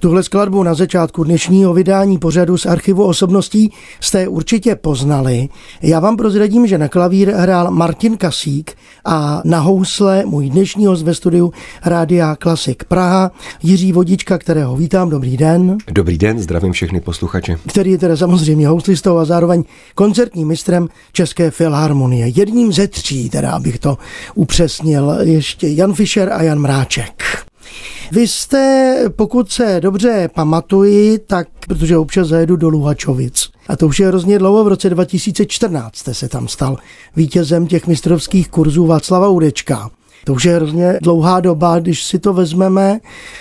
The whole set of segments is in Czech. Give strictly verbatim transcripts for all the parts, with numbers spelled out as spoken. Tuhle skladbu na začátku dnešního vydání pořadu z archivu osobností jste určitě poznali. Já vám prozradím, že na klavír hrál Martin Kasík a na housle můj dnešní host ve studiu Rádia Klasik Praha, Jiří Vodička, kterého vítám. Dobrý den. Dobrý den, zdravím všechny posluchače. Který je teda samozřejmě houslistou a zároveň koncertním mistrem České filharmonie. Jedním ze tří, teda abych to upřesnil, ještě Jan Fischer a Jan Mráček. Vy jste, pokud se dobře pamatuji, tak, protože občas zajedu do Luhačovic, a to už je hrozně dlouho, v roce dva tisíce čtrnáct jste se tam stal vítězem těch mistrovských kurzů Václava Udečka. To už je hrozně dlouhá doba, když si to vezmeme,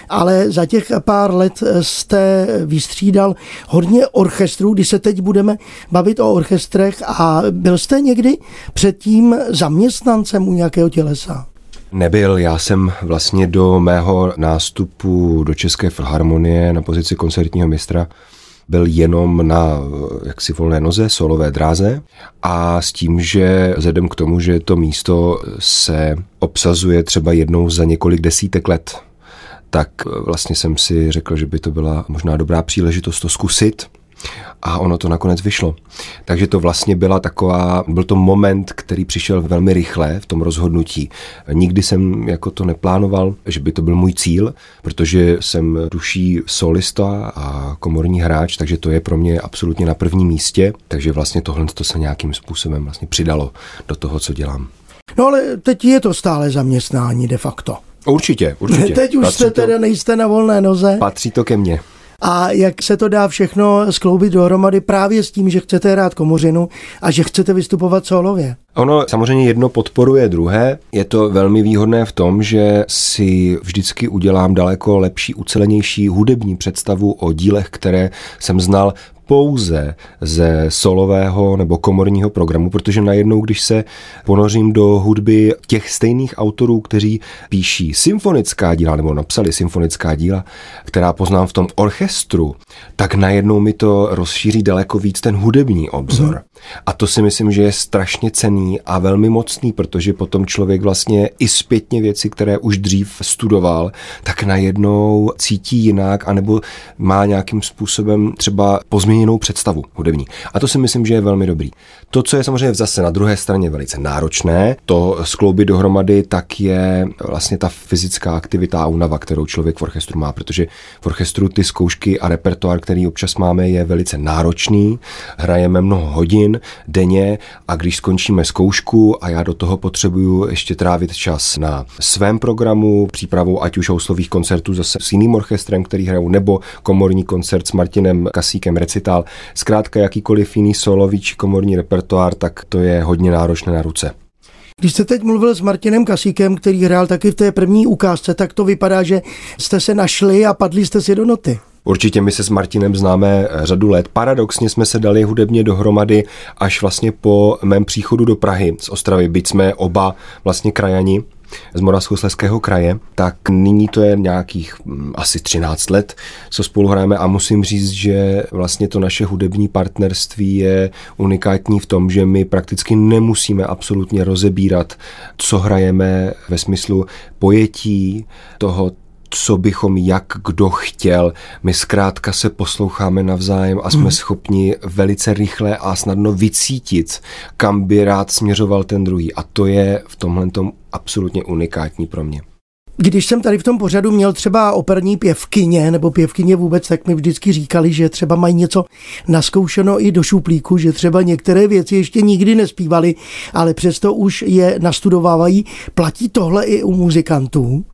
ale za těch pár let jste vystřídal hodně orchestrů, když se teď budeme bavit o orchestrech, a byl jste někdy předtím zaměstnancem u nějakého tělesa? Nebyl, já jsem vlastně do mého nástupu do České filharmonie na pozici koncertního mistra byl jenom na jaksi volné noze, solové dráze, a s tím, že vzhledem k tomu, že to místo se obsazuje třeba jednou za několik desítek let, tak vlastně jsem si řekl, že by to byla možná dobrá příležitost to zkusit. A ono to nakonec vyšlo. Takže to vlastně byla taková, byl to moment, který přišel velmi rychle v tom rozhodnutí. Nikdy jsem jako to neplánoval, že by to byl můj cíl, protože jsem duší solista a komorní hráč, takže to je pro mě absolutně na prvním místě, takže vlastně tohle to se nějakým způsobem vlastně přidalo do toho, co dělám. No ale teď je to stále zaměstnání de facto. Určitě, určitě. Teď už jste teda nejste na volné noze. Patří to ke mně. A jak se to dá všechno skloubit dohromady právě s tím, že chcete hrát komořinu a že chcete vystupovat solově? Ono samozřejmě jedno podporuje druhé. Je to velmi výhodné v tom, že si vždycky udělám daleko lepší, ucelenější hudební představu o dílech, které jsem znal pouze ze solového nebo komorního programu, protože najednou, když se ponořím do hudby těch stejných autorů, kteří píší symfonická díla nebo napsali symfonická díla, která poznám v tom orchestru, tak najednou mi to rozšíří daleko víc ten hudební obzor. Mm-hmm. A to si myslím, že je strašně cenný a velmi mocný, protože potom člověk vlastně i zpětně věci, které už dřív studoval, tak najednou cítí jinak, anebo má nějakým způsobem třeba pozměnit jinou představu hudební. A to si myslím, že je velmi dobrý. To, co je samozřejmě zase na druhé straně velice náročné, to skloubit dohromady, tak je vlastně ta fyzická aktivita a únava, kterou člověk v orchestru má, protože v orchestru ty zkoušky a repertoár, který občas máme, je velice náročný. Hrajeme mnoho hodin denně a když skončíme zkoušku a já do toho potřebuju ještě trávit čas na svém programu, přípravou ať už houslových koncertů zase s jiným orchestrem, který hrajou, nebo komorní koncert s Martinem Kasíkem, recitál, zkrátka jakýkoliv jiný solový či komorní repertoár, tak to je hodně náročné na ruce. Když jste teď mluvil s Martinem Kasíkem, který hrál taky v té první ukázce, tak to vypadá, že jste se našli a padli jste si do noty. Určitě, my se s Martinem známe řadu let. Paradoxně jsme se dali hudebně dohromady až vlastně po mém příchodu do Prahy z Ostravy, byť jsme oba vlastně krajani z Moravskoslezského kraje, tak nyní to je nějakých asi třináct let, co spolu hrajeme, a musím říct, že vlastně to naše hudební partnerství je unikátní v tom, že my prakticky nemusíme absolutně rozebírat, co hrajeme ve smyslu pojetí toho, co bychom jak kdo chtěl. My zkrátka se posloucháme navzájem a jsme hmm. schopni velice rychle a snadno vycítit, kam by rád směřoval ten druhý. A to je v tomhle tom absolutně unikátní pro mě. Když jsem tady v tom pořadu měl třeba operní pěvkyně nebo pěvkyně vůbec, tak mi vždycky říkali, že třeba mají něco naskoušeno i do šuplíku, že třeba některé věci ještě nikdy nespívali, ale přesto už je nastudovávají. Platí tohle i u muzikantů?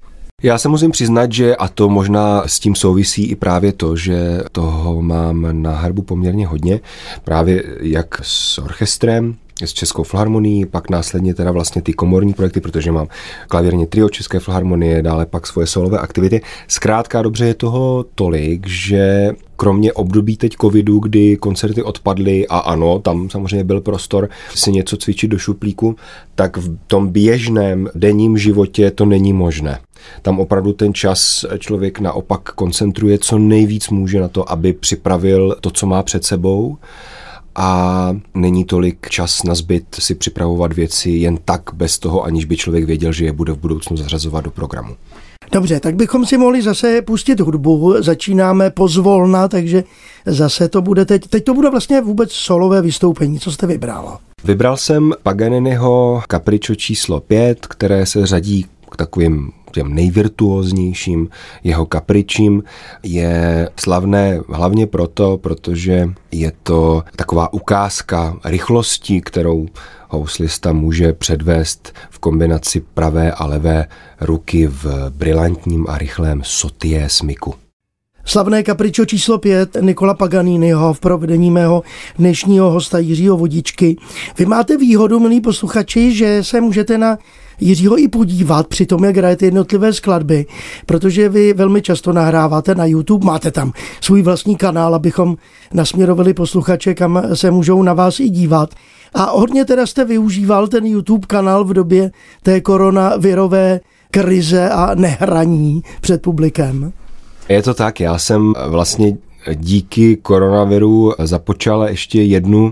Já se musím přiznat, že, a to možná s tím souvisí i právě to, že toho mám na harbu poměrně hodně, právě jak s orchestrem, s Českou filharmonií, pak následně teda vlastně ty komorní projekty, protože mám klavírní trio České filharmonie, dále pak svoje solové aktivity. Zkrátka dobře je toho tolik, že kromě období teď covidu, kdy koncerty odpadly, a ano, tam samozřejmě byl prostor si něco cvičit do šuplíku, tak v tom běžném denním životě to není možné. Tam opravdu ten čas člověk naopak koncentruje, co nejvíc může na to, aby připravil to, co má před sebou, a není tolik čas nazbyt si připravovat věci jen tak bez toho, aniž by člověk věděl, že je bude v budoucnu zařazovat do programu. Dobře, tak bychom si mohli zase pustit hudbu, začínáme pozvolna, takže zase to bude teď. Teď to bude vlastně vůbec solové vystoupení, co jste vybrala? Vybral jsem Paganiniho Capriccio číslo pět, které se řadí k takovým těm nejvirtuóznějším jeho kapričím. Je slavné hlavně proto, protože je to taková ukázka rychlostí, kterou houslista může předvést v kombinaci pravé a levé ruky v brilantním a rychlém sotie smyku. Slavné Capriccio číslo pět Nicola Paganiniho v provedení mého dnešního hosta Jiřího Vodičky. Vy máte výhodu, milí posluchači, že se můžete na Jiřího i podívat při tom, jak hrajete jednotlivé skladby, protože vy velmi často nahráváte na YouTube, máte tam svůj vlastní kanál, abychom nasměrovali posluchače, kam se můžou na vás i dívat. A hodně teda jste využíval ten YouTube kanál v době té koronavirové krize a nehraní před publikem. Je to tak, já jsem vlastně díky koronaviru započal ještě jednu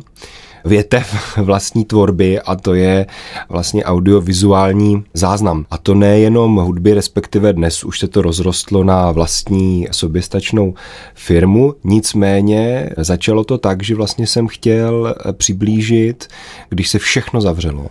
větev vlastní tvorby a to je vlastně audiovizuální záznam. A to nejenom hudby, respektive dnes už se to rozrostlo na vlastní soběstačnou firmu, nicméně začalo to tak, že vlastně jsem chtěl přiblížit, když se všechno zavřelo,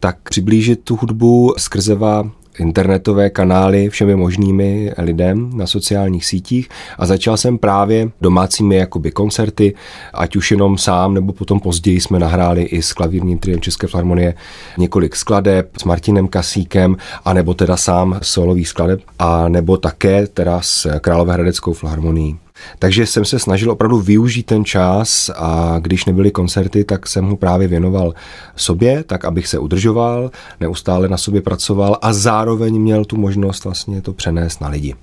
tak přiblížit tu hudbu skrzeva internetové kanály všemi možnými lidem na sociálních sítích a začal jsem právě domácími jakoby koncerty, ať už jenom sám, nebo potom později jsme nahráli i s klavírním triem České filharmonie několik skladeb s Martinem Kasíkem, anebo teda sám solových skladeb, a nebo také teda s Královéhradeckou filharmonií. Takže jsem se snažil opravdu využít ten čas a když nebyly koncerty, tak jsem ho právě věnoval sobě, tak abych se udržoval, neustále na sobě pracoval a zároveň měl tu možnost vlastně to přenést na lidi.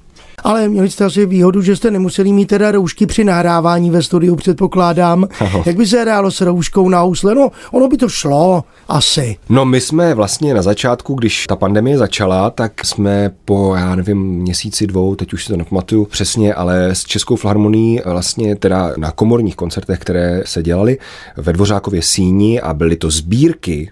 Ale měli jste asi výhodu, že jste nemuseli mít teda roušky při nahrávání ve studiu, předpokládám. Aho. Jak by se hrálo s rouškou na housle? No, ono by to šlo, asi. No, my jsme vlastně na začátku, když ta pandemie začala, tak jsme po, já nevím, měsíci, dvou, teď už si to nepamatuju přesně, ale s Českou filharmonií vlastně teda na komorních koncertech, které se dělaly ve Dvořákově síni a byly to sbírky,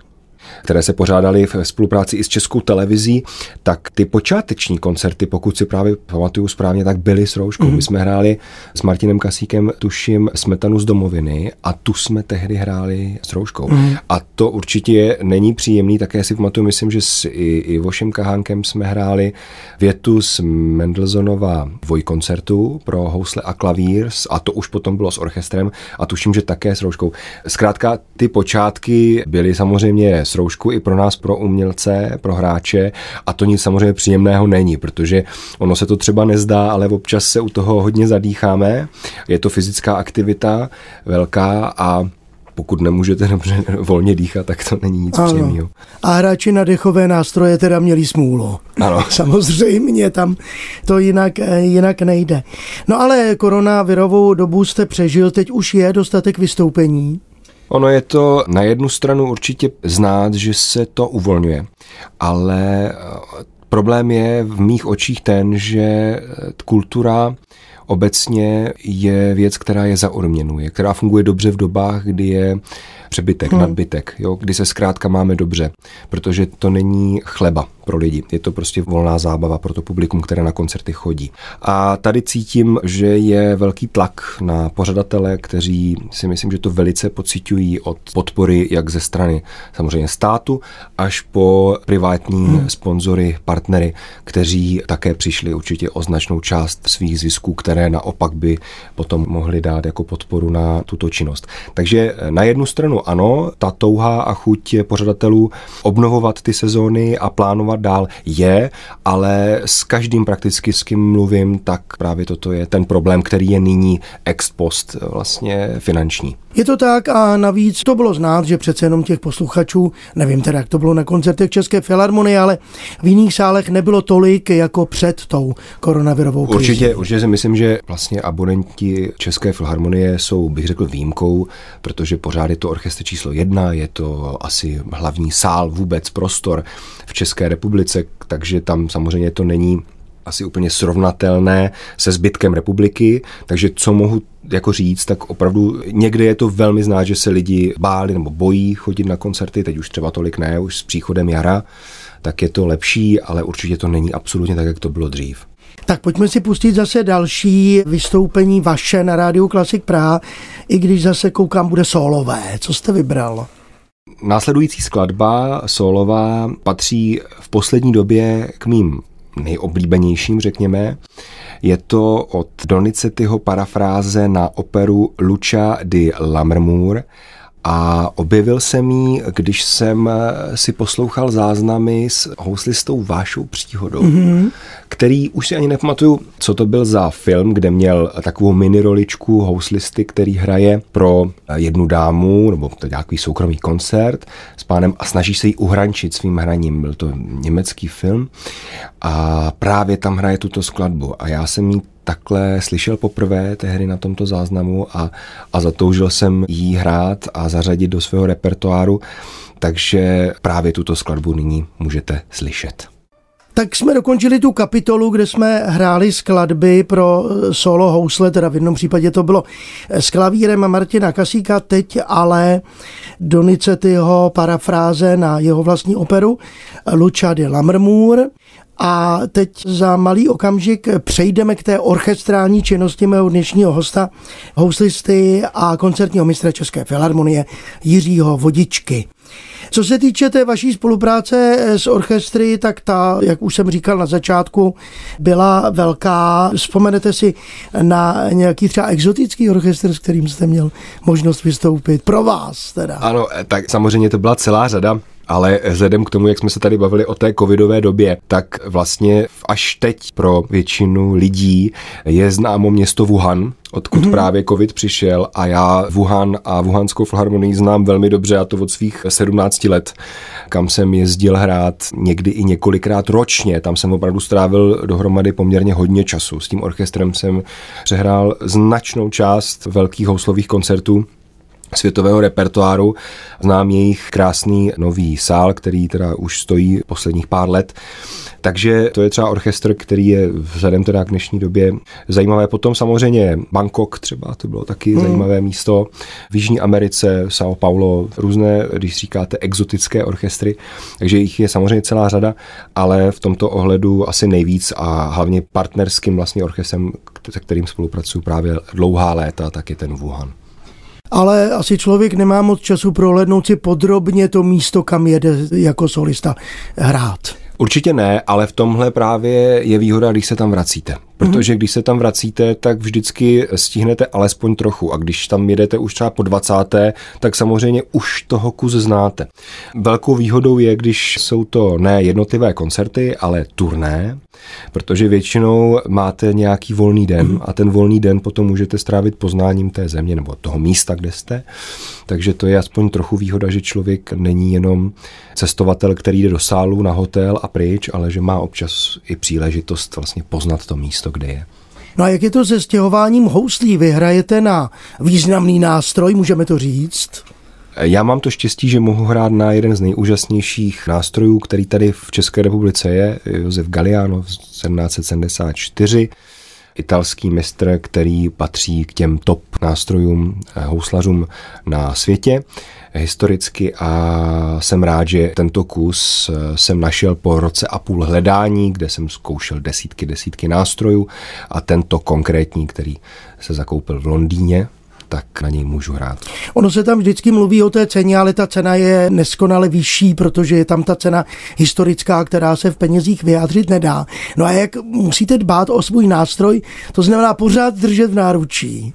které se pořádaly v spolupráci i s Českou televizí, tak ty počáteční koncerty, pokud si právě pamatuju správně, tak byly s rouškou. Mm-hmm. My jsme hráli s Martinem Kasíkem, tuším, Smetanu z domoviny a tu jsme tehdy hráli s rouškou. Mm-hmm. A to určitě není příjemný, také si pamatuju, myslím, že s i, i Vošem Kahánkem jsme hráli větu z Mendelssohnova dvojkoncertu pro housle a klavír, a to už potom bylo s orchestrem a tuším, že také s rouškou. Zkrátka ty počátky byly samozřejmě roušku i pro nás, pro umělce, pro hráče a to nic samozřejmě příjemného není, protože ono se to třeba nezdá, ale občas se u toho hodně zadýcháme. Je to fyzická aktivita velká a pokud nemůžete dobře volně dýchat, tak to není nic příjemného. A hráči na dechové nástroje teda měli smůlu. Ano. Samozřejmě tam to jinak, jinak nejde. No ale koronavirovou dobu jste přežil, teď už je dostatek vystoupení. Ono je to na jednu stranu určitě znát, že se to uvolňuje, ale problém je v mých očích ten, že kultura obecně je věc, která je zaorměnuje, která funguje dobře v dobách, kdy je přebytek, hmm. nadbytek, jo, kdy se zkrátka máme dobře, protože to není chleba pro lidi, je to prostě volná zábava pro to publikum, které na koncerty chodí. A tady cítím, že je velký tlak na pořadatele, kteří si myslím, že to velice pociťují od podpory jak ze strany samozřejmě státu, až po privátní hmm. sponzory, partnery, kteří také přišli určitě o značnou část svých zisků, které naopak by potom mohli dát jako podporu na tuto činnost. Takže na jednu stranu ano, ta touha a chuť pořadatelů obnovovat ty sezóny a plánovat dál je, ale s každým prakticky, s kým mluvím, tak právě toto je ten problém, který je nyní ex post vlastně finanční. Je to tak a navíc to bylo znát, že přece jenom těch posluchačů, nevím teda, jak to bylo na koncertech České filharmonie, ale v jiných sálech nebylo tolik jako před tou koronavirovou krizí. Určitě, určitě si myslím, že vlastně abonenti České filharmonie jsou, bych řekl, výjimkou, protože pořád je to orchestr číslo jedna, je to asi hlavní sál, vůbec prostor v České republice, takže tam samozřejmě to není asi úplně srovnatelné se zbytkem republiky, takže co mohu jako říct, tak opravdu někde je to velmi znát, že se lidi báli nebo bojí chodit na koncerty, teď už třeba tolik ne, už s příchodem jara, tak je to lepší, ale určitě to není absolutně tak, jak to bylo dřív. Tak pojďme si pustit zase další vystoupení vaše na rádiu Klasik Praha, i když zase koukám, bude sólové. Co jste vybral? Následující skladba sólová patří v poslední době k mým nejoblíbenějším, řekněme. Je to od Donizettiho parafráze na operu Lucia di Lammermoor a objevil jsem ji, když jsem si poslouchal záznamy s houslistou Vášou Příhodou, mm-hmm. který už si ani nepamatuju, co to byl za film, kde měl takovou mini roličku houslisty, který hraje pro jednu dámu, nebo to je nějaký soukromý koncert s pánem a snaží se jí uhrančit svým hraním. Byl to německý film a právě tam hraje tuto skladbu a já jsem jí takhle slyšel poprvé tehdy na tomto záznamu a, a zatoužil jsem jí hrát a zařadit do svého repertoáru, takže právě tuto skladbu nyní můžete slyšet. Tak jsme dokončili tu kapitolu, kde jsme hráli skladby pro solo housle, teda v jednom případě to bylo s klavírem Martina Kasíka, teď ale Donizettiho parafráze na jeho vlastní operu Lucia di Lammermoor. A teď za malý okamžik přejdeme k té orchestrální činnosti mého dnešního hosta, houslisty a koncertního mistra České filharmonie Jiřího Vodičky. Co se týče té vaší spolupráce s orchestry, tak ta, jak už jsem říkal na začátku, byla velká. Vzpomenete si na nějaký třeba exotický orchestr, s kterým jste měl možnost vystoupit? Pro vás teda. Ano, tak samozřejmě to byla celá řada. Ale vzhledem k tomu, jak jsme se tady bavili o té covidové době, tak vlastně až teď pro většinu lidí je známo město Wuhan, odkud mm-hmm. právě covid přišel a já Wuhan a Wuhanskou filharmonii znám velmi dobře a to od svých sedmnácti let, kam jsem jezdil hrát někdy i několikrát ročně. Tam jsem opravdu strávil dohromady poměrně hodně času. S tím orchestrem jsem přehrál značnou část velkých houslových koncertů světového repertoáru. Znám jejich krásný nový sál, který teda už stojí posledních pár let. Takže to je třeba orchestr, který je vzhledem teda k dnešní době zajímavé. Potom samozřejmě Bangkok třeba, to bylo taky hmm. zajímavé místo. V Jižní Americe, São Paulo, různé, když říkáte, exotické orchestry. Takže jich je samozřejmě celá řada, ale v tomto ohledu asi nejvíc a hlavně partnerským vlastně orchestrem, se kterým spolupracuju právě dlouhá léta, tak je ten Wuhan. Ale asi člověk nemá moc času prohlédnout si podrobně to místo, kam jede jako solista hrát. Určitě ne, ale v tomhle právě je výhoda, když se tam vracíte. Protože když se tam vracíte, tak vždycky stihnete alespoň trochu a když tam jedete už třeba po dvacáté, tak samozřejmě už toho kus znáte. Velkou výhodou je, když jsou to ne jednotlivé koncerty, ale turné, protože většinou máte nějaký volný den a ten volný den potom můžete strávit poznáním té země nebo toho místa, kde jste. Takže to je aspoň trochu výhoda, že člověk není jenom cestovatel, který jde do sálu, na hotel a pryč, ale že má občas i příležitost vlastně poznat to místo, kde je. No a jak je to se stěhováním houslí? Vy hrajete na významný nástroj, můžeme to říct? Já mám to štěstí, že mohu hrát na jeden z nejúžasnějších nástrojů, který tady v České republice je, Josef Galiáno sedmnáct set sedmdesát čtyři, italský mistr, který patří k těm top nástrojům, houslařům na světě historicky a jsem rád, že tento kus jsem našel po roce a půl hledání, kde jsem zkoušel desítky, desítky nástrojů a tento konkrétní, který se zakoupil v Londýně, tak na něj můžu hrát. Ono se tam vždycky mluví o té ceně, ale ta cena je neskonale vyšší, protože je tam ta cena historická, která se v penězích vyjádřit nedá. No a jak musíte dbát o svůj nástroj, to znamená pořád držet v náručí.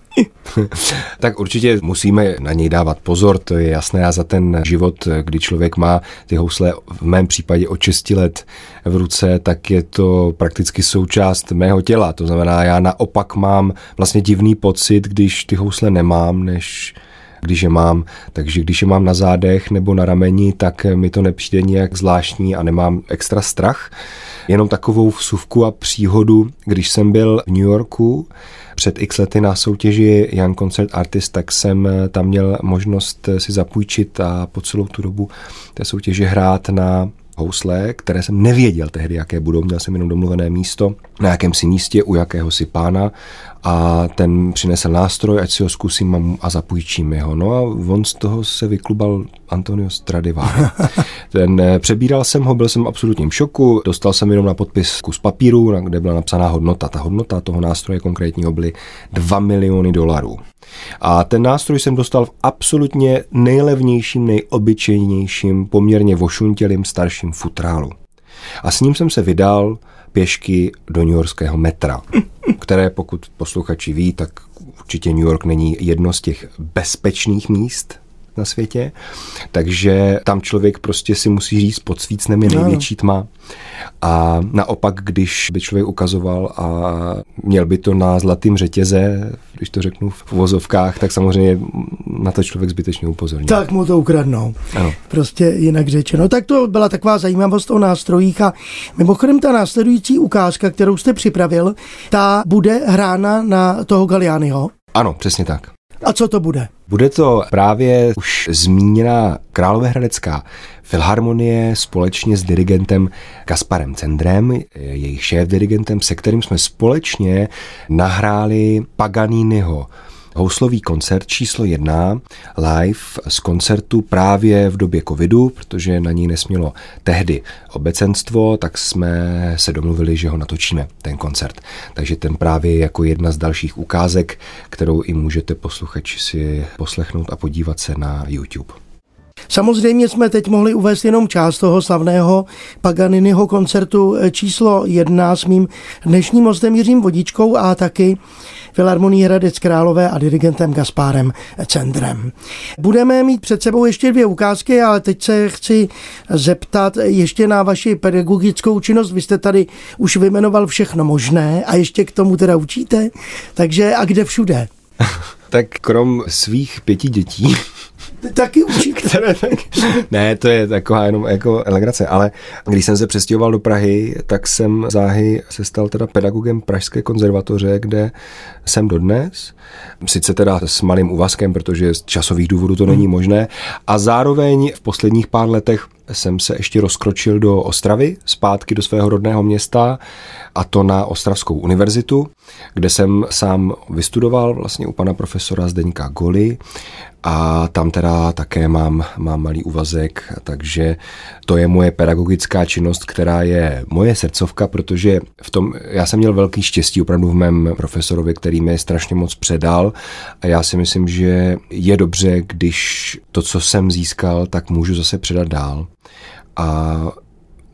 Tak určitě musíme na něj dávat pozor, to je jasné. Já za ten život, kdy člověk má ty housle v mém případě od šesti let v ruce, tak je to prakticky součást mého těla. To znamená, já naopak mám vlastně divný pocit, když ty housle nemám, než když je mám. Takže když je mám na zádech nebo na rameni, tak mi to nepřijde nějak zvláštní a nemám extra strach. Jenom takovou vsuvku a příhodu, když jsem byl v New Yorku před x lety na soutěži Young Concert Artist, tak jsem tam měl možnost si zapůjčit a po celou tu dobu té soutěže hrát na housle, které jsem nevěděl tehdy, jaké budou. Měl jsem jenom domluvené místo, na jakémsi místě, u jakéhosi pána, a ten přinesl nástroj, ať si ho zkusím a zapůjčím jeho. No a on z toho se vyklubal Antonio Stradivari. Ten přebíral jsem ho, byl jsem v absolutním šoku, dostal jsem jenom na podpis kus papíru, kde byla napsaná hodnota. Ta hodnota toho nástroje konkrétního byly dva miliony dolarů. A ten nástroj jsem dostal v absolutně nejlevnějším, nejobyčejnějším, poměrně vošuntělým starším futrálu. A s ním jsem se vydal pěšky do newyorského metra, které, pokud posluchači ví, tak určitě New York není jedno z těch bezpečných míst na světě, takže tam člověk prostě si musí říct, pod svícnem je největší tma. A naopak, když by člověk ukazoval a měl by to na zlatým řetěze, když to řeknu v vozovkách, tak samozřejmě na to člověk zbytečně upozorní. Tak mu to ukradnou. Ano. Prostě jinak řečeno. Tak to byla taková zajímavost o nástrojích a mimochodem ta následující ukázka, kterou jste připravil, ta bude hrána na toho Galiányho. Ano, přesně tak. A co to bude? Bude to právě už zmíněná Královéhradecká filharmonie společně s dirigentem Kasparem Cendrem, jejich šéfdirigentem, se kterým jsme společně nahráli Paganiniho houslový koncert číslo jedna live z koncertu právě v době covidu, protože na něj nesmělo tehdy obecenstvo, tak jsme se domluvili, že ho natočíme, ten koncert. Takže ten právě jako jedna z dalších ukázek, kterou i můžete posluchači si poslechnout a podívat se na YouTube. Samozřejmě jsme teď mohli uvést jenom část toho slavného Paganiniho koncertu číslo jedna s mým dnešním hostem Jiřím Vodičkou a taky Filharmonii Hradec Králové a dirigentem Kaspárem Cendrem. Budeme mít před sebou ještě dvě ukázky, ale teď se chci zeptat ještě na vaši pedagogickou činnost. Vy jste tady už vyjmenoval všechno možné a ještě k tomu teda učíte, takže a kde všude? Tak krom svých pěti dětí... Taky učíte. Které, tak, ne, to je taková jenom jako elegrace, ale když jsem se přestěhoval do Prahy, tak jsem záhy se stal teda pedagogem Pražské konzervatoře, kde jsem dodnes, sice teda s malým úvazkem, protože z časových důvodů to není možné, a zároveň v posledních pár letech jsem se ještě rozkročil do Ostravy, zpátky do svého rodného města, a to na Ostravskou univerzitu, kde jsem sám vystudoval vlastně u pana profesora Zdeňka Goly, a tam teda také mám, mám malý úvazek, takže to je moje pedagogická činnost, která je moje srdcovka, protože v tom já jsem měl velký štěstí opravdu v mém profesorovi, který mě strašně moc předal, a já si myslím, že je dobře, když to, co jsem získal, tak můžu zase předat dál. A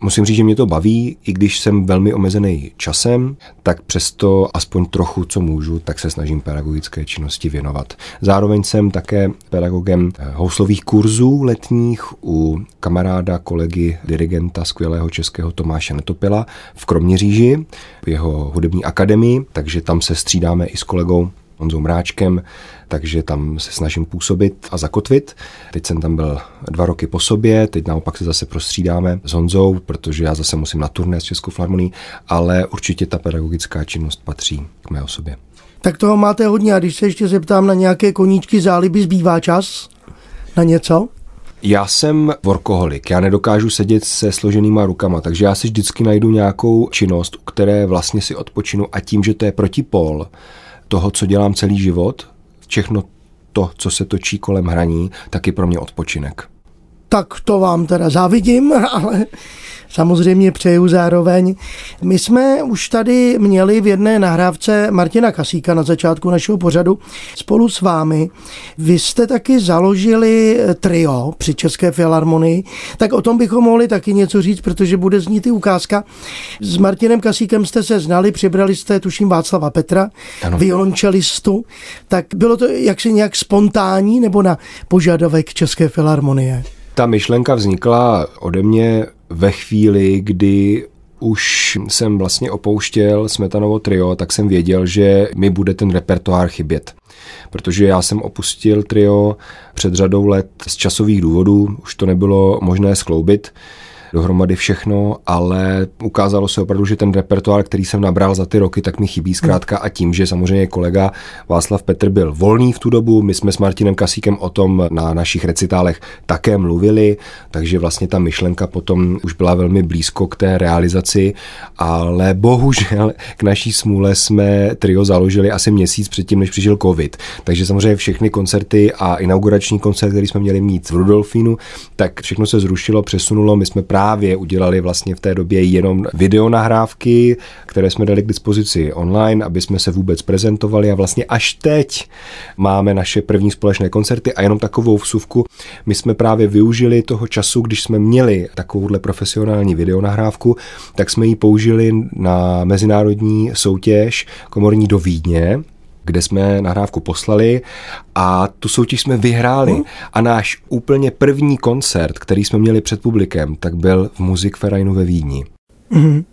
musím říct, že mě to baví, i když jsem velmi omezený časem, tak přesto aspoň trochu, co můžu, tak se snažím pedagogické činnosti věnovat. Zároveň jsem také pedagogem houslových kurzů letních u kamaráda, kolegy, dirigenta skvělého českého Tomáše Netopila v Kroměříži, v jeho hudební akademii, takže tam se střídáme i s kolegou Jan Mráčkem, takže tam se snažím působit a zakotvit. Teď jsem tam byl dva roky po sobě, teď naopak se zase prostřídáme s Honzou, protože já zase musím na turné s Českou filharmonií, ale určitě ta pedagogická činnost patří k mé osobě. Tak toho máte hodně, a když se ještě zeptám na nějaké koníčky, záliby, zbývá čas na něco? Já jsem workoholik, já nedokážu sedět se složenýma rukama, takže já si vždycky najdu nějakou činnost, u které vlastně si odpočinu, a tím, že to je protipól toho, co dělám celý život, všechno to, co se točí kolem hraní, tak je pro mě odpočinek. Tak to vám teda závidím, ale samozřejmě přeju zároveň. My jsme už tady měli v jedné nahrávce Martina Kasíka na začátku našeho pořadu spolu s vámi. Vy jste taky založili trio při České filharmonii, tak o tom bychom mohli taky něco říct, protože bude znít i ukázka. S Martinem Kasíkem jste se znali, přibrali jste, tuším, Václava Petra, ano, violončelistu. Tak bylo to jaksi nějak spontánní, nebo na požadavek České filharmonie? Ta myšlenka vznikla ode mě ve chvíli, kdy už jsem vlastně opouštěl Smetanovo trio, tak jsem věděl, že mi bude ten repertoár chybět. Protože já jsem opustil trio před řadou let z časových důvodů, už to nebylo možné skloubit. dohromady všechno, ale ukázalo se opravdu, že ten repertoár, který jsem nabral za ty roky, tak mi chybí zkrátka a tím, že samozřejmě kolega Václav Petr byl volný v tu dobu, my jsme s Martinem Kasíkem o tom na našich recitálech také mluvili, takže vlastně ta myšlenka potom už byla velmi blízko k té realizaci, ale bohužel k naší smůle jsme trio založili asi měsíc předtím, než přišel covid, takže samozřejmě všechny koncerty a inaugurační koncert, který jsme měli mít v Rudolfinu, tak všechno se zrušilo, přesunulo, my jsme právě udělali vlastně v té době jenom videonahrávky, které jsme dali k dispozici online, aby jsme se vůbec prezentovali a vlastně až teď máme naše první společné koncerty a jenom takovou vsuvku. My jsme právě využili toho času, když jsme měli takovouhle profesionální videonahrávku, tak jsme ji použili na mezinárodní soutěž komorní do Vídně, kde jsme nahrávku poslali a tu soutěž jsme vyhráli. A náš úplně první koncert, který jsme měli před publikem, tak byl v Musikvereinu ve Vídni. Mm-hmm.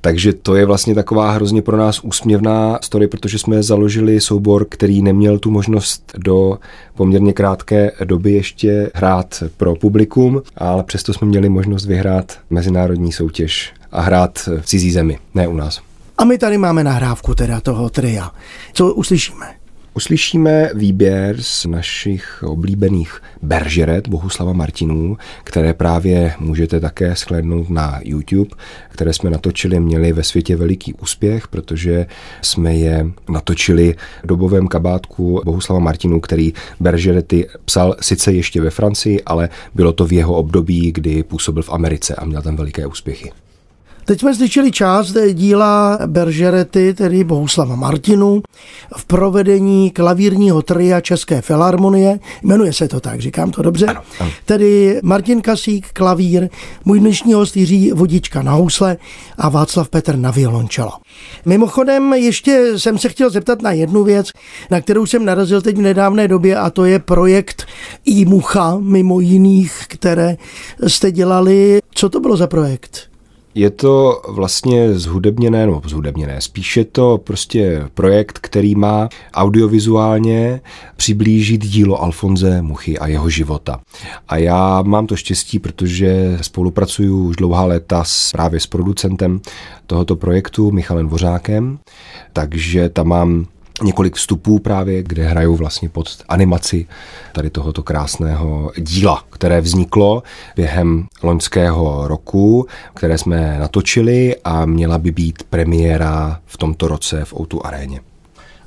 Takže to je vlastně taková hrozně pro nás úsměvná story, protože jsme založili soubor, který neměl tu možnost do poměrně krátké doby ještě hrát pro publikum, ale přesto jsme měli možnost vyhrát mezinárodní soutěž a hrát v cizí zemi, ne u nás. A my tady máme nahrávku teda toho tria. Co uslyšíme? Uslyšíme výběr z našich oblíbených beržeret Bohuslava Martinů, které právě můžete také shlédnout na YouTube, které jsme natočili, měli ve světě veliký úspěch, protože jsme je natočili v dobovém kabátku Bohuslava Martinů, který beržerety psal sice ještě ve Francii, ale bylo to v jeho období, kdy působil v Americe a měl tam veliké úspěchy. Teď jsme slyšeli část díla beržerety, tedy Bohuslava Martinů, v provedení klavírního tria České filharmonie. Jmenuje se to tak, říkám to dobře. Ano, ano. Tedy Martin Kasík, klavír, můj dnešní host Jiří Vodička na housle a Václav Petr na violončelo. Mimochodem ještě jsem se chtěl zeptat na jednu věc, na kterou jsem narazil teď v nedávné době, a to je projekt I Mucha, mimo jiných, které jste dělali. Co to bylo za projekt? Je to vlastně zhudebněné, nebo zhudebněné, spíš je to prostě projekt, který má audiovizuálně přiblížit dílo Alfonse Muchy a jeho života. A já mám to štěstí, protože spolupracuju už dlouhá léta s, právě s producentem tohoto projektu, Michalem Vořákem, takže tam mám několik vstupů právě, kde hrajou vlastně pod animaci tady tohoto krásného díla, které vzniklo během loňského roku, které jsme natočili a měla by být premiéra v tomto roce v O dva aréně.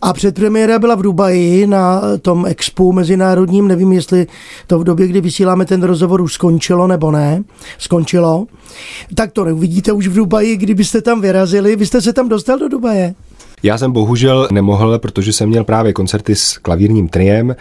A předpremiéra byla v Dubaji na tom expu mezinárodním, nevím, jestli to v době, kdy vysíláme ten rozhovor, už skončilo nebo ne, skončilo. Tak to neuvidíte už v Dubaji, kdybyste tam vyrazili. Vy jste se tam dostal do Dubaje? Já jsem bohužel nemohl, protože jsem měl právě koncerty s klavírním triem,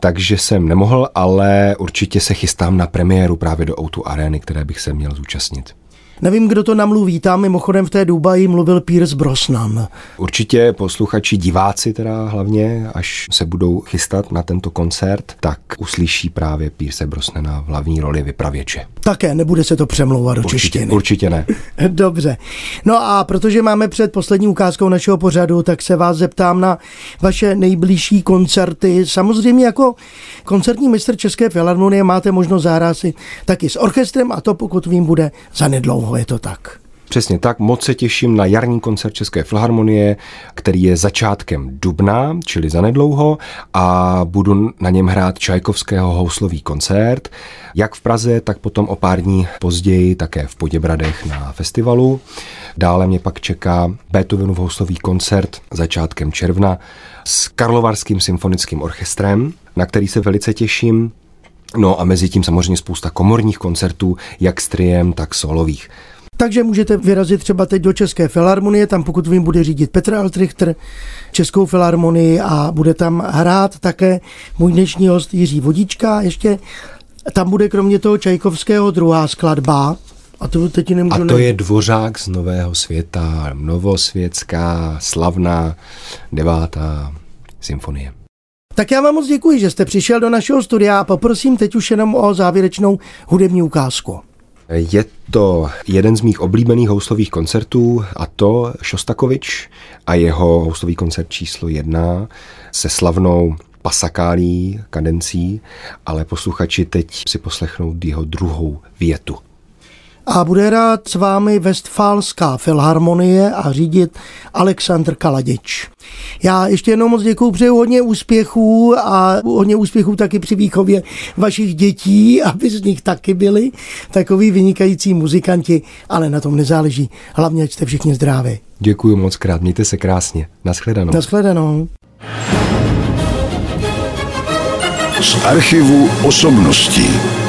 takže jsem nemohl, ale určitě se chystám na premiéru právě do O dva arény, které bych se měl zúčastnit. Nevím, kdo to namluví, tam mimochodem v té Dubaji mluvil Pierce Brosnan. Určitě posluchači, diváci teda hlavně, až se budou chystat na tento koncert, tak uslyší právě Pierce Brosnana v hlavní roli vypravěče. Také, nebude se to přemlouvat do určitě, češtiny. Určitě ne. Dobře. No a protože máme před poslední ukázkou našeho pořadu, tak se vás zeptám na vaše nejbližší koncerty. Samozřejmě jako koncertní mistr České filharmonie máte možnost zahrát si taky s orchestrem, a to pokud vím bude zanedlouho. Je to tak. Přesně tak, moc se těším na jarní koncert České filharmonie, který je začátkem dubna, čili zanedlouho, a budu na něm hrát Čajkovského houslový koncert, jak v Praze, tak potom o pár dní později také v Poděbradech na festivalu. Dále mě pak čeká Beethovenův houslový koncert začátkem června s Karlovarským symfonickým orchestrem, na který se velice těším. No a mezi tím samozřejmě spousta komorních koncertů, jak s triem, tak solových. Takže můžete vyrazit třeba teď do České filharmonie, tam pokud vím bude řídit Petr Altrichter Českou filharmonii a bude tam hrát také můj dnešní host Jiří Vodička. Ještě tam bude kromě toho Čajkovského druhá skladba. A to, teď nemůžu a to je Dvořák z Nového světa, novosvětská, slavná devátá symfonie. Tak já vám moc děkuji, že jste přišel do našeho studia a poprosím teď už jenom o závěrečnou hudební ukázku. Je to jeden z mých oblíbených houslových koncertů, a to Šostakovič a jeho houslový koncert číslo jedna se slavnou pasakálí kadencí, ale posluchači teď si poslechnou jeho druhou větu. a bude hrát s vámi Westfálská filharmonie a řídit Alexandr Kaladěč. Já ještě jednou moc děkuju, přeju hodně úspěchů a hodně úspěchů taky při výchově vašich dětí, aby z nich taky byli takoví vynikající muzikanti, ale na tom nezáleží. Hlavně, ať jste všichni zdraví. Děkuju moc krát, mějte se krásně. Naschledanou. Naschledanou. Z archivu osobností.